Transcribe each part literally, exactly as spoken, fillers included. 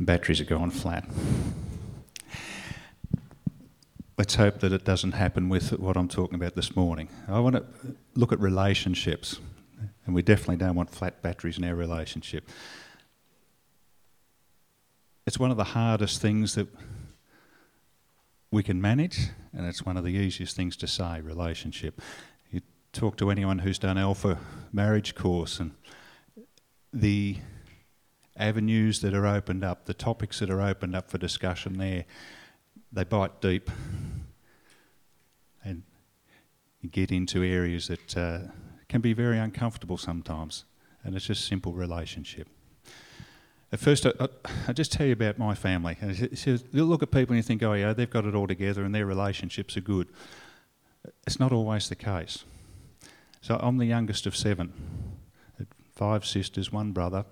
Batteries are going flat. Let's hope that it doesn't happen with what I'm talking about this morning. I want to look at relationships, and we definitely don't want flat batteries in our relationship. It's one of the hardest things that we can manage, and it's one of the easiest things to say, relationship. You talk to anyone who's done Alpha marriage course, and the avenues that are opened up, the topics that are opened up for discussion there, they bite deep and get into areas that uh, can be very uncomfortable sometimes, and it's just simple relationship. At first, I, I just tell you about my family. You look at people and you think, oh yeah, they've got it all together and their relationships are good. It's not always the case. So I'm the youngest of seven, five sisters, one brother.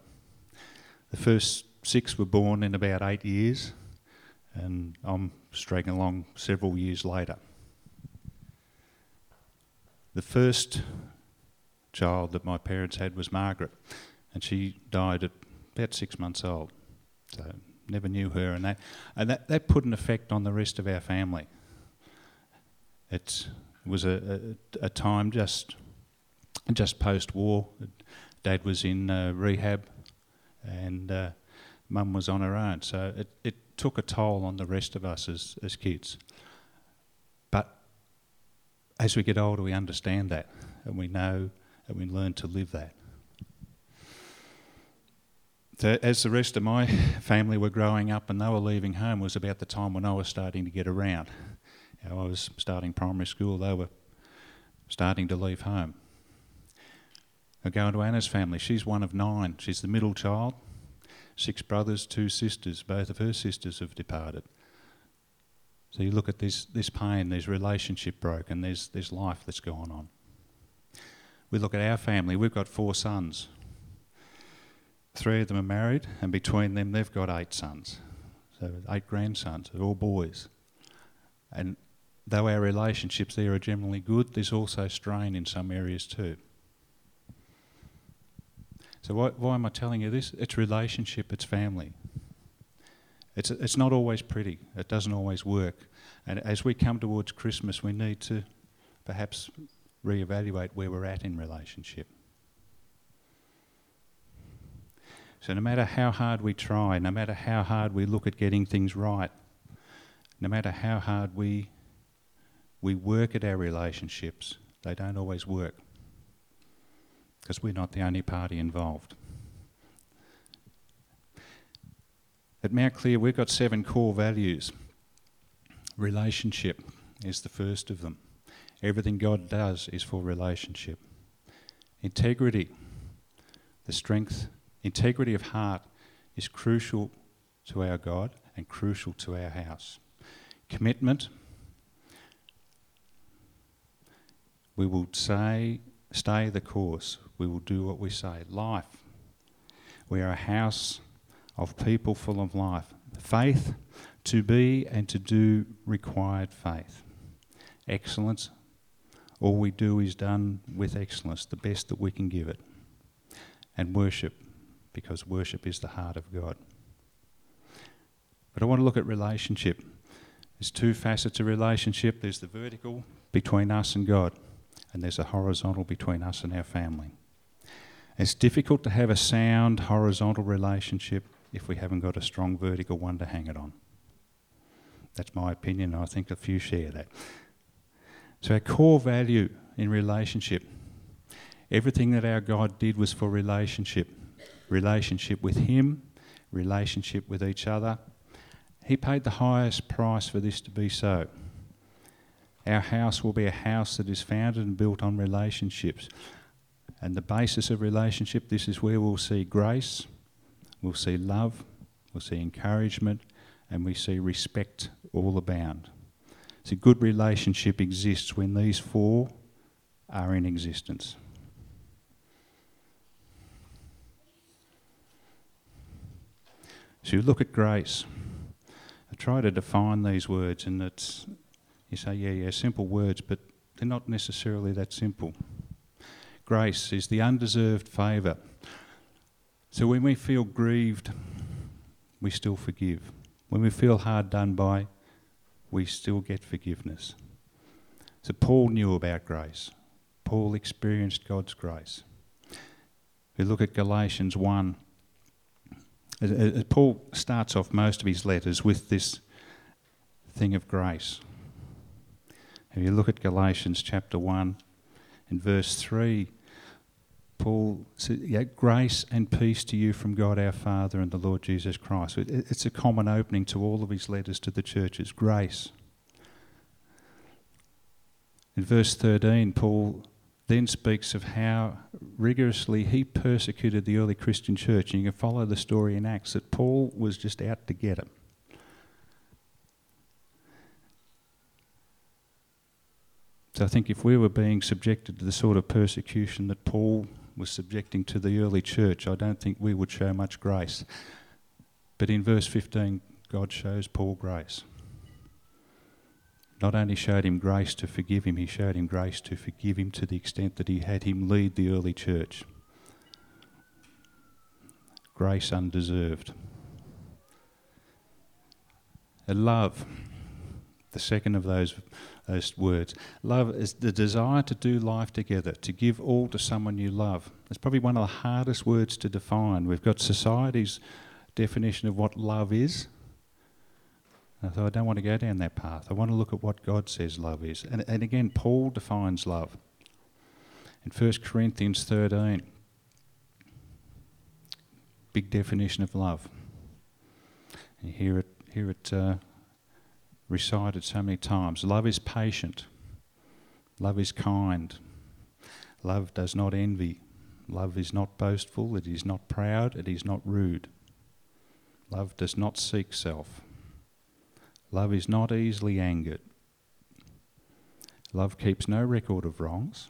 The first six were born in about eight years. And I'm straggling along several years later. The first child that my parents had was Margaret, and she died at about six months old. So never knew her, and that and that, that put an effect on the rest of our family. It was a, a, a time just just post-war. Dad was in uh, rehab, and uh, Mum was on her own. So it. it took a toll on the rest of us as, as kids. But as we get older, we understand that, and we know, and we learn to live that. So as the rest of my family were growing up and they were leaving home, was about the time when I was starting to get around. You know, I was starting primary school, they were starting to leave home. I go into Anna's family, she's one of nine, she's the middle child. Six brothers, two sisters, both of her sisters have departed. So you look at this this pain, there's relationship broken, there's there's life that's gone on. We look at our family, we've got four sons. Three of them are married, and between them they've got eight sons. So eight grandsons, they're all boys. And though our relationships there are generally good, there's also strain in some areas too. So why, why am I telling you this? It's relationship, it's family. It's it's not always pretty. It doesn't always work. And as we come towards Christmas, we need to perhaps reevaluate where we're at in relationship. So no matter how hard we try, no matter how hard we look at getting things right, no matter how hard we we work at our relationships, they don't always work. Because we're not the only party involved. At Mount Clear, we've got seven core values. Relationship is the first of them. Everything God does is for relationship. Integrity, the strength, integrity of heart is crucial to our God and crucial to our house. Commitment, we will say, stay the course. We will do what we say. Life. We are a house of people full of life. Faith, to be and to do required faith. Excellence. All we do is done with excellence, the best that we can give it. And worship, because worship is the heart of God. But I want to look at relationship. There's two facets of relationship. There's the vertical between us and God. And there's a horizontal between us and our family. It's difficult to have a sound horizontal relationship if we haven't got a strong vertical one to hang it on. That's my opinion, and I think a few share that. So our core value in relationship, everything that our God did was for relationship. Relationship with Him, relationship with each other. He paid the highest price for this to be so. Our house will be a house that is founded and built on relationships. And the basis of relationship, this is where we'll see grace, we'll see love, we'll see encouragement, and we see respect all abound. So good relationship exists when these four are in existence. So you look at grace. I try to define these words, and it's... You say, yeah, yeah, simple words, but they're not necessarily that simple. Grace is the undeserved favour. So when we feel grieved we still forgive. When we feel hard done by, we still get forgiveness. So Paul knew about grace. Paul experienced God's grace. We look at Galatians one. As, as Paul starts off most of his letters with this thing of grace. If you look at Galatians chapter one and verse three, Paul says, yeah, grace and peace to you from God our Father and the Lord Jesus Christ. It, it's a common opening to all of his letters to the churches, grace. In verse thirteen, Paul then speaks of how rigorously he persecuted the early Christian church. And you can follow the story in Acts that Paul was just out to get him. So I think if we were being subjected to the sort of persecution that Paul was subjecting to the early church, I don't think we would show much grace. But in verse fifteen, God shows Paul grace. Not only showed him grace to forgive him, he showed him grace to forgive him to the extent that he had him lead the early church. Grace undeserved. And love, the second of those Those words. Love is the desire to do life together, to give all to someone you love. It's probably one of the hardest words to define. We've got society's definition of what love is. And I thought, I don't want to go down that path. I want to look at what God says love is. And, and again, Paul defines love. In First Corinthians thirteen, big definition of love. You hear it, hear it, uh, recited so many times. Love is patient. Love is kind. Love does not envy. Love is not boastful. It is not proud. It is not rude. Love does not seek self. Love is not easily angered. Love keeps no record of wrongs.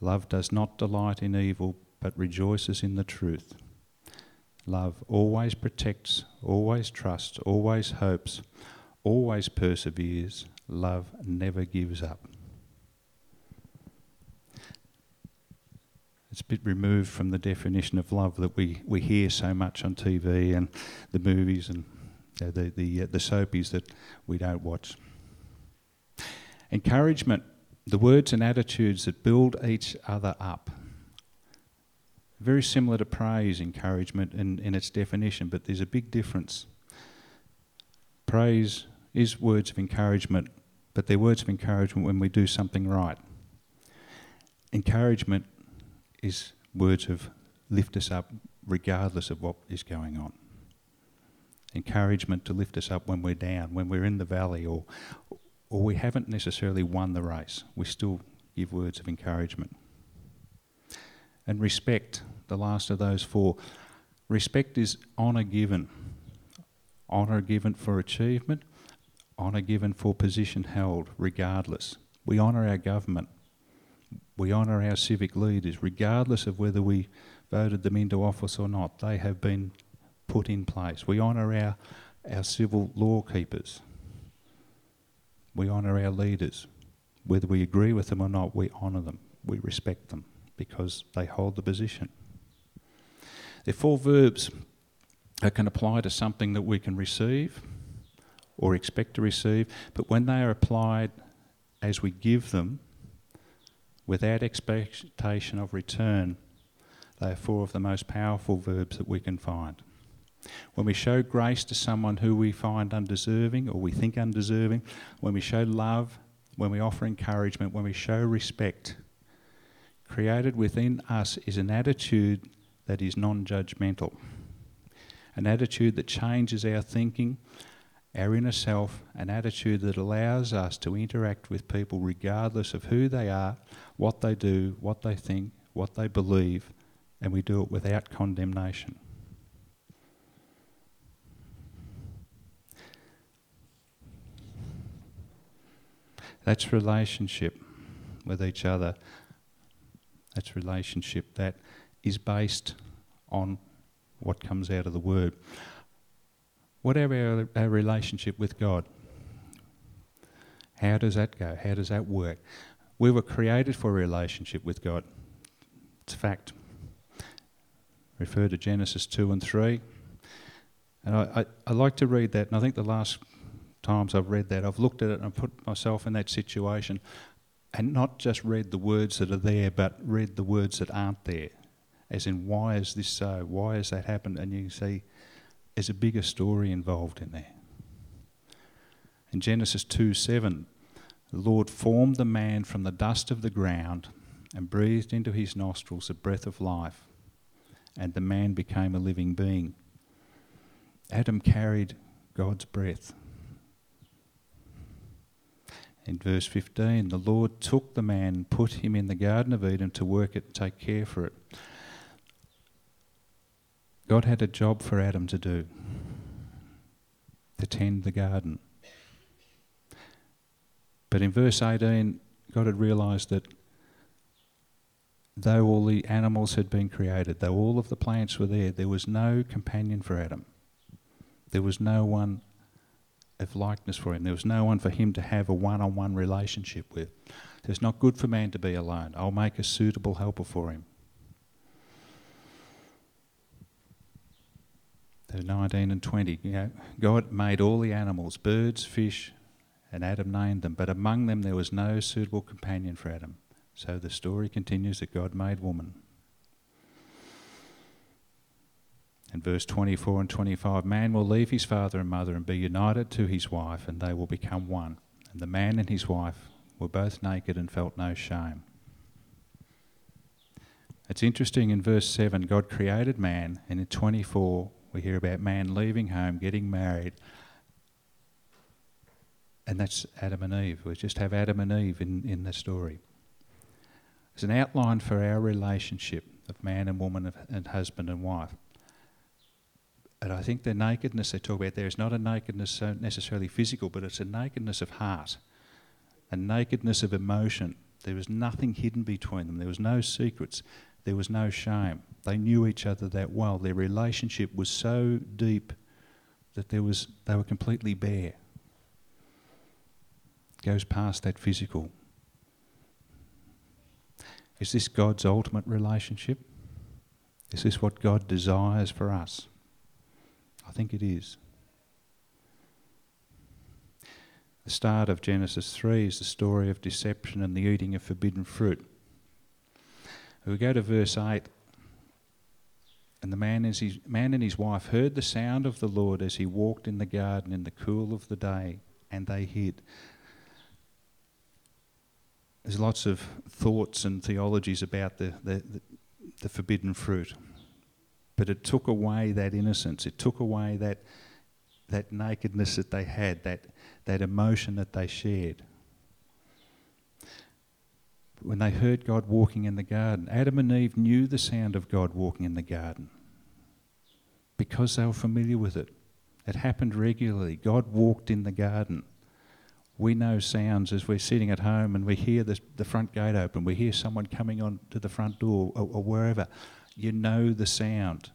Love does not delight in evil, but rejoices in the truth. Love always protects, always trusts, always hopes, always perseveres. Love never gives up. It's a bit removed from the definition of love that we, we hear so much on T V and the movies and uh, the the, uh, the soapies that we don't watch. Encouragement, the words and attitudes that build each other up. Very similar to praise, encouragement in, in its definition, but there's a big difference. Praise is words of encouragement, but they're words of encouragement when we do something right. Encouragement is words of lift us up regardless of what is going on. Encouragement to lift us up when we're down, when we're in the valley, or or we haven't necessarily won the race. We still give words of encouragement. And respect, the last of those four. Respect is honour given. Honour given for achievement, honour given for position held, regardless. We honour our government. We honour our civic leaders, regardless of whether we voted them into office or not. They have been put in place. We honour our, our civil law keepers. We honour our leaders. Whether we agree with them or not, we honour them. We respect them because they hold the position. There are four verbs that can apply to something that we can receive or expect to receive, but when they are applied as we give them, without expectation of return, they are four of the most powerful verbs that we can find. When we show grace to someone who we find undeserving or we think undeserving, when we show love, when we offer encouragement, when we show respect, created within us is an attitude that is non-judgmental. An attitude that changes our thinking, our inner self, an attitude that allows us to interact with people regardless of who they are, what they do, what they think, what they believe, and we do it without condemnation. That's relationship with each other. That's relationship that is based on what comes out of the Word. What are our, our relationship with God? How does that go? How does that work? We were created for a relationship with God. It's a fact. Refer to Genesis two and three. And I, I, I like to read that, and I think the last times I've read that, I've looked at it and I've put myself in that situation and not just read the words that are there, but read the words that aren't there. As in, why is this so? Why has that happened? And you see, there's a bigger story involved in there. In Genesis two seven, the Lord formed the man from the dust of the ground and breathed into his nostrils the breath of life, and the man became a living being. Adam carried God's breath. In verse fifteen, the Lord took the man and put him in the Garden of Eden to work it and take care for it. God had a job for Adam to do, to tend the garden. But in verse eighteen, God had realised that though all the animals had been created, though all of the plants were there, there was no companion for Adam. There was no one of likeness for him. There was no one for him to have a one-on-one relationship with. It's not good for man to be alone. I'll make a suitable helper for him. So nineteen and twenty, you know, God made all the animals, birds, fish, and Adam named them, but among them there was no suitable companion for Adam. So the story continues that God made woman. And verse twenty-four and twenty-five, man will leave his father and mother and be united to his wife, and they will become one. And the man and his wife were both naked and felt no shame. It's interesting, in verse seven, God created man, and in twenty-four we hear about man leaving home, getting married, and that's Adam and Eve. We just have Adam and Eve in, in the story. It's an outline for our relationship of man and woman and husband and wife. And I think the nakedness they talk about there is not a nakedness necessarily physical, but it's a nakedness of heart, a nakedness of emotion. There was nothing hidden between them. There was no secrets. There was no shame. They knew each other that well. Their relationship was so deep that there was they were completely bare. It goes past that physical. Is this God's ultimate relationship? Is this what God desires for us? I think it is. The start of Genesis three is the story of deception and the eating of forbidden fruit. We go to verse eight, and the man, as his, man and his wife heard the sound of the Lord as he walked in the garden in the cool of the day, and they hid. There's lots of thoughts and theologies about the, the, the, the forbidden fruit. But it took away that innocence. It took away that that nakedness that they had, that that emotion that they shared. But when they heard God walking in the garden, Adam and Eve knew the sound of God walking in the garden because they were familiar with it. It happened regularly. God walked in the garden. We know sounds as we're sitting at home and we hear the, the front gate open. We hear someone coming on to the front door or, or wherever. You know the sound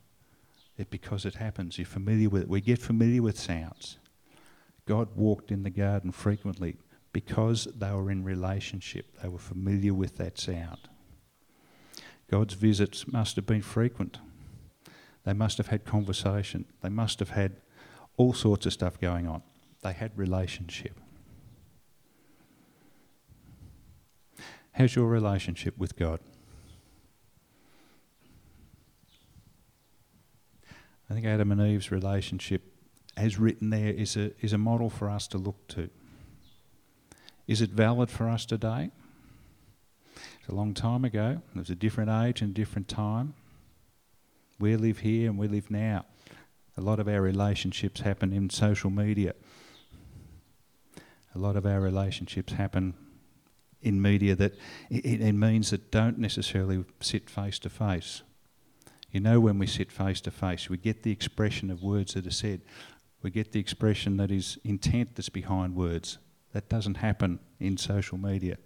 it, because it happens. You're familiar with it. We get familiar with sounds. God walked in the garden frequently because they were in relationship. They were familiar with that sound. God's visits must have been frequent. They must have had conversation. They must have had all sorts of stuff going on. They had relationship. How's your relationship with God? I think Adam and Eve's relationship, as written there, is a is a model for us to look to. Is it valid for us today? It's a long time ago. It was a different age and different time. We live here and we live now. A lot of our relationships happen in social media. A lot of our relationships happen in media that it, it means that don't necessarily sit face to face. You know, when we sit face to face, we get the expression of words that are said. We get the expression that is intent that's behind words. That doesn't happen in social media.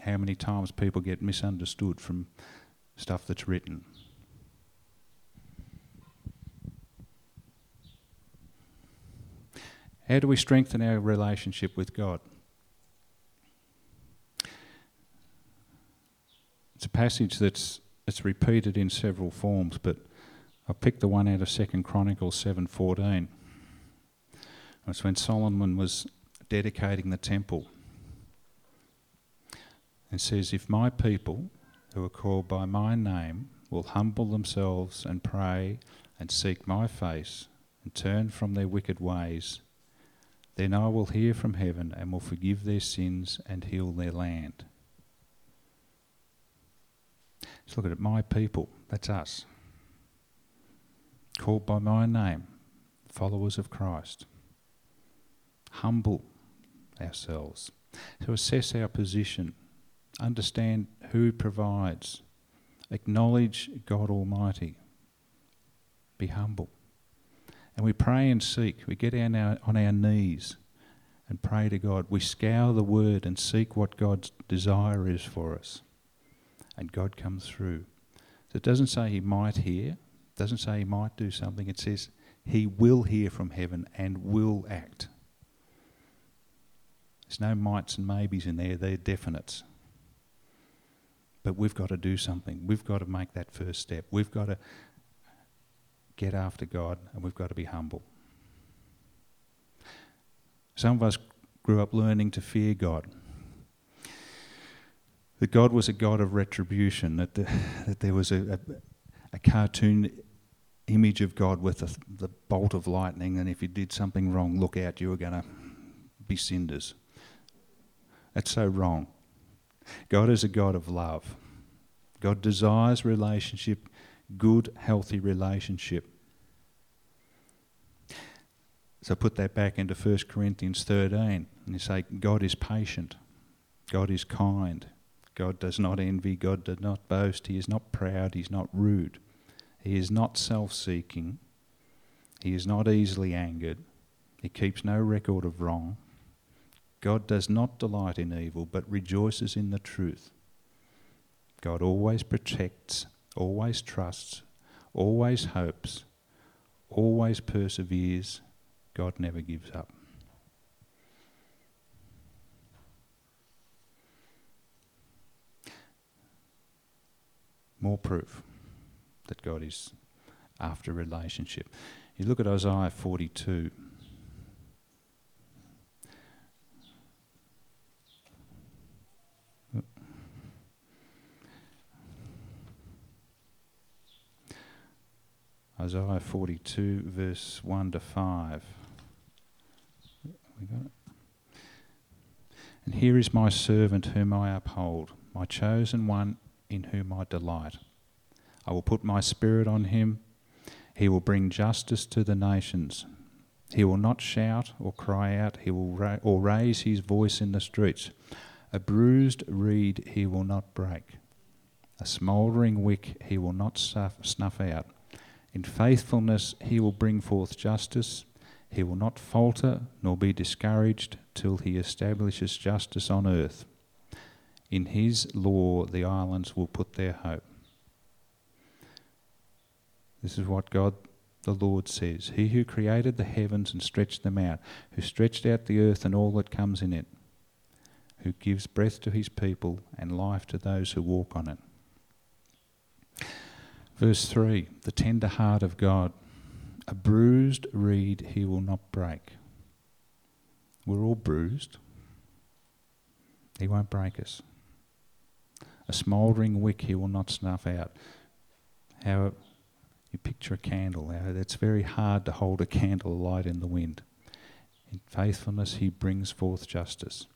How many times people get misunderstood from stuff that's written. How do we strengthen our relationship with God? It's a passage that's It's repeated in several forms, but I picked the one out of Second Chronicles seven fourteen. It's when Solomon was dedicating the temple. It says, "If my people, who are called by my name, will humble themselves and pray and seek my face and turn from their wicked ways, then I will hear from heaven and will forgive their sins and heal their land." Let's look at it. My people, that's us. Called by my name, followers of Christ. Humble ourselves. So assess our position. Understand who provides. Acknowledge God Almighty. Be humble. And we pray and seek. We get on our, on our knees and pray to God. We scour the Word and seek what God's desire is for us. And God comes through. So it doesn't say He might hear. It doesn't say He might do something. It says He will hear from heaven and will act. There's no mights and maybes in there. They're definites. But we've got to do something. We've got to make that first step. We've got to get after God, and we've got to be humble. Some of us grew up learning to fear God. That God was a God of retribution, that the, that there was a, a, a cartoon image of God with a, the bolt of lightning, and if you did something wrong, look out, you were going to be cinders. That's so wrong. God is a God of love. God desires relationship, good, healthy relationship. So put that back into First Corinthians thirteen, and you say, God is patient, God is kind, God does not envy, God does not boast, He is not proud, He is not rude, He is not self-seeking, He is not easily angered, He keeps no record of wrong. God does not delight in evil, but rejoices in the truth. God always protects, always trusts, always hopes, always perseveres. God never gives up. More proof that God is after relationship. You look at Isaiah forty-two. Isaiah forty-two, verse one to five. We got it. "And here is my servant whom I uphold, my chosen one in whom I delight. I will put my spirit on him. He will bring justice to the nations. He will not shout or cry out, he will ra- or raise his voice in the streets. A bruised reed he will not break. A smouldering wick he will not suff- snuff out. In faithfulness he will bring forth justice. He will not falter nor be discouraged till he establishes justice on earth. In his law the islands will put their hope." This is what God the Lord says. He who created the heavens and stretched them out, who stretched out the earth and all that comes in it, who gives breath to his people and life to those who walk on it. Verse three, the tender heart of God. "A bruised reed he will not break." We're all bruised. He won't break us. "A smouldering wick he will not snuff out." How you picture a candle. How it's very hard to hold a candle alight in the wind. In faithfulness he brings forth justice.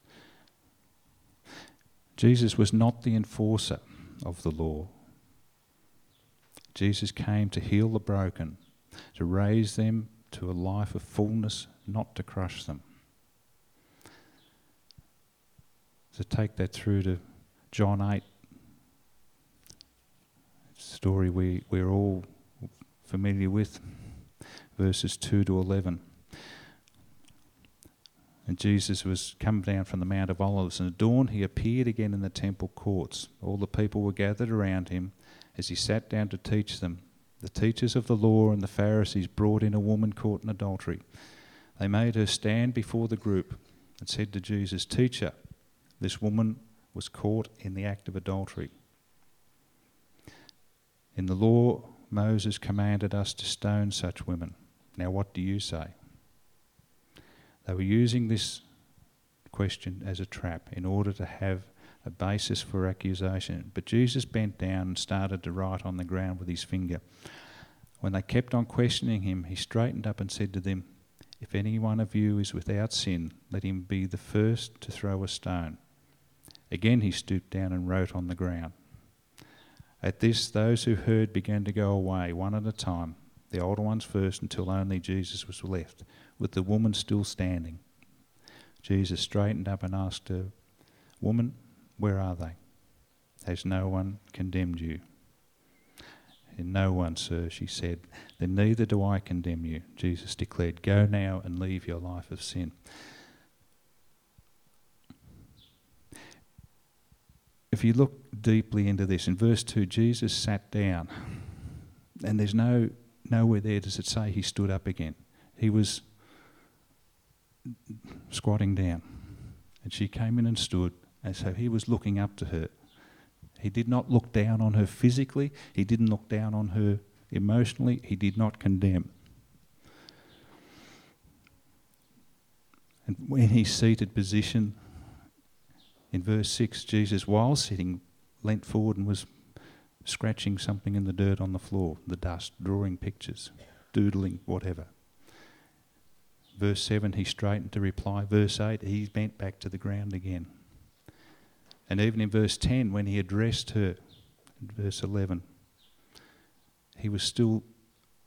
Jesus was not the enforcer of the law. Jesus came to heal the broken, to raise them to a life of fullness, not to crush them. So take that through to John eight. It's a story we, we're all familiar with, verses two to eleven. And Jesus was come down from the Mount of Olives, and at dawn he appeared again in the temple courts. All the people were gathered around him. As he sat down to teach them, the teachers of the law and the Pharisees brought in a woman caught in adultery. They made her stand before the group and said to Jesus, "Teacher, this woman was caught in the act of adultery. In the law, Moses commanded us to stone such women. Now what do you say?" They were using this question as a trap in order to have a basis for accusation. But Jesus bent down and started to write on the ground with his finger. When they kept on questioning him, he straightened up and said to them, "If any one of you is without sin, let him be the first to throw a stone." Again he stooped down and wrote on the ground. At this, those who heard began to go away, one at a time, the older ones first, until only Jesus was left, with the woman still standing. Jesus straightened up and asked her, "Woman, where are they? Has no one condemned you?" "And no one, sir," she said. "Then neither do I condemn you," Jesus declared. "Go now and leave your life of sin." If you look deeply into this, in verse two, Jesus sat down, and there's no nowhere there does it say he stood up again. He was squatting down, and she came in and stood, and so he was looking up to her. He did not look down on her physically. He didn't look down on her emotionally. He did not condemn. And in his seated position, in verse six, Jesus, while sitting, leant forward and was scratching something in the dirt on the floor, the dust, drawing pictures, doodling, whatever. Verse seven, he straightened to reply. Verse eight, he bent back to the ground again. And even in verse ten, when he addressed her, in verse eleven, he was still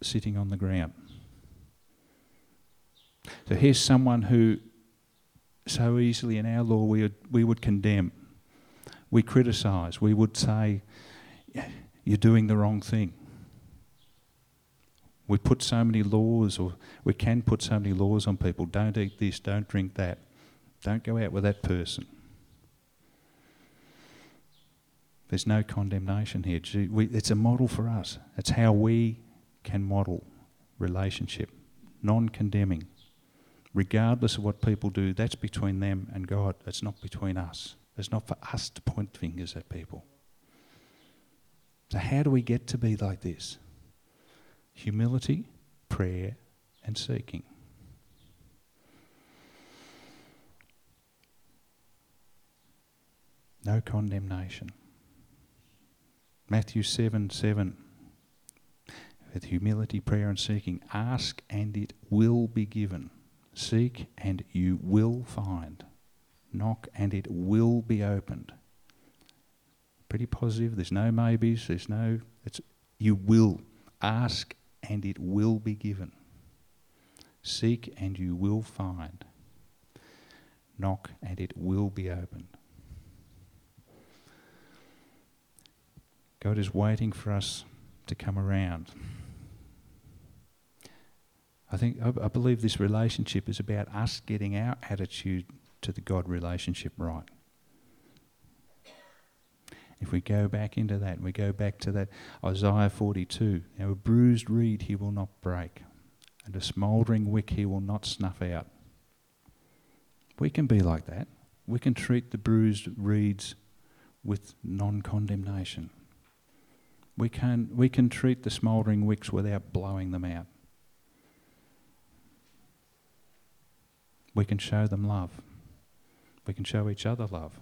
sitting on the ground. So here's someone who so easily in our law we would, we would condemn, we criticise, we would say, "You're doing the wrong thing." We put so many laws, or we can put so many laws on people. Don't eat this, don't drink that, don't go out with that person. There's no condemnation here. It's a model for us. It's how we can model relationship, non-condemning. Regardless of what people do, that's between them and God. It's not between us. It's not for us to point fingers at people. So how do we get to be like this? Humility, prayer, and seeking. No condemnation. Matthew seven seven, with humility, prayer and seeking, ask and it will be given. Seek and you will find. Knock and it will be opened. Pretty positive, there's no maybes, there's no, it's you will. Ask and it will be given. Seek and you will find. Knock and it will be opened. God is waiting for us to come around. I think I, I believe this relationship is about us getting our attitude to the God relationship right. If we go back into that, we go back to that Isaiah forty-two. Now a bruised reed he will not break, and a smouldering wick he will not snuff out. We can be like that. We can treat the bruised reeds with non-condemnation. We can we can treat the smouldering wicks without blowing them out. We can show them love. We can show each other love.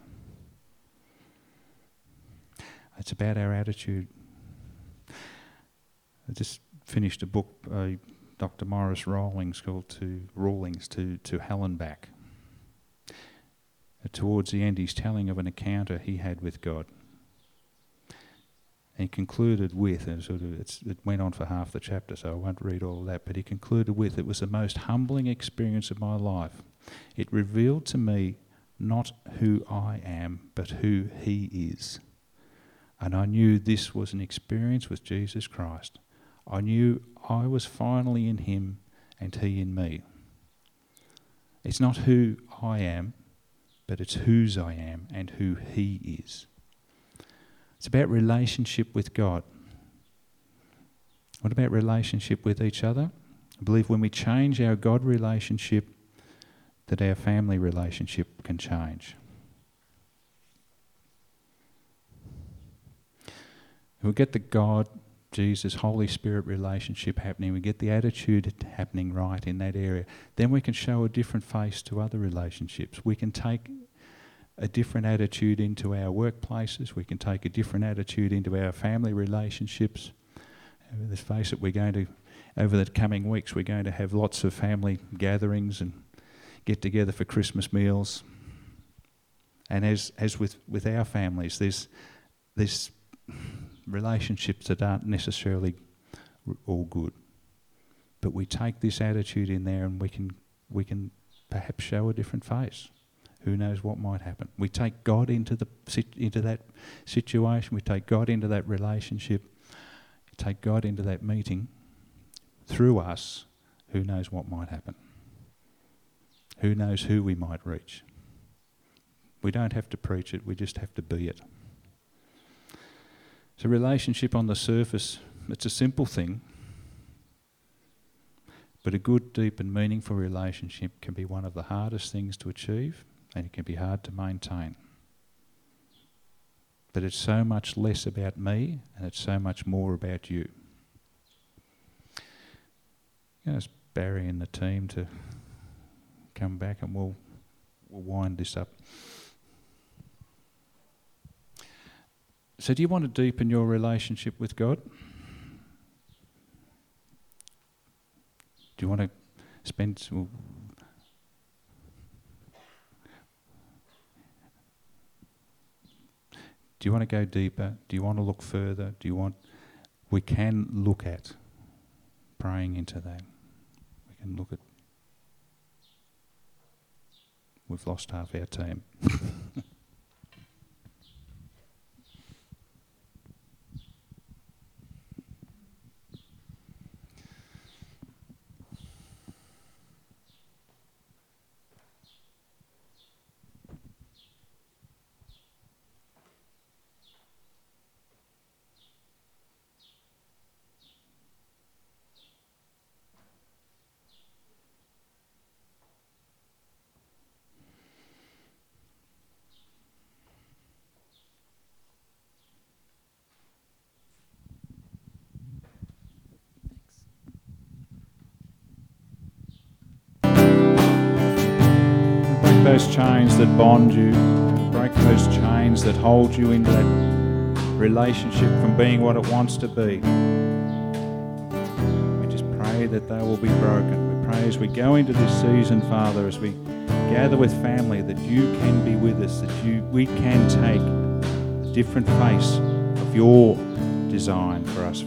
It's about our attitude. I just finished a book by Doctor Morris Rawlings called to Rawlings to to Hallenbach. Towards the end, he's telling of an encounter he had with God. And he concluded with, and sort of it's, it went on for half the chapter, so I won't read all of that, but he concluded with, "It was the most humbling experience of my life. It revealed to me not who I am, but who he is. And I knew this was an experience with Jesus Christ. I knew I was finally in him and he in me. It's not who I am, but it's whose I am and who he is." It's about relationship with God. What about relationship with each other? I believe when we change our God relationship, that our family relationship can change. If we get the God Jesus, Holy Spirit relationship happening. We get the attitude happening right in that area. Then we can show a different face to other relationships. We can take a different attitude into our workplaces. We can take a different attitude into our family relationships. And let's face it, we're going to, over the coming weeks, we're going to have lots of family gatherings and get together for Christmas meals. And as as with, with our families, there's there's relationships that aren't necessarily all good, but we take this attitude in there, and we can we can perhaps show a different face. Who knows what might happen? We take God into the into that situation. We take God into that relationship. Take God into that meeting. Through us, who knows what might happen? Who knows who we might reach? We don't have to preach it, we just have to be it. So relationship on the surface, it's a simple thing, but a good, deep and meaningful relationship can be one of the hardest things to achieve, and it can be hard to maintain. But it's so much less about me, and it's so much more about you. I'm going to ask Barry and the team to come back, and we'll, we'll wind this up. So do you want to deepen your relationship with God? Do you want to spend... Well, do you want to go deeper? Do you want to look further? Do you want... We can look at praying into that. We can look at... We've lost half our team. Those chains that bond you, break those chains that hold you into that relationship from being what it wants to be. We just pray that they will be broken. We pray as we go into this season, Father, as we gather with family, that you can be with us, that you we can take a different face of your design for us.